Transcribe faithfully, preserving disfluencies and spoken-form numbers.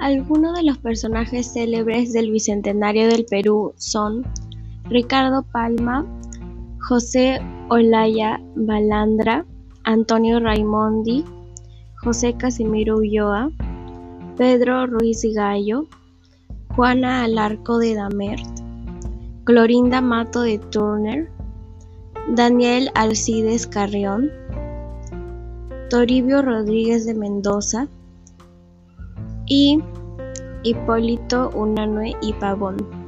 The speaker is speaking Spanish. Algunos de los personajes célebres del Bicentenario del Perú son Ricardo Palma, José Olaya Balandra, Antonio Raimondi, José Casimiro Ulloa, Pedro Ruiz Gallo, Juana Alarco de Damert, Clorinda Matto de Turner, Daniel Alcides Carrión, Toribio Rodríguez de Mendoza y Hipólito Unanue y Pavón.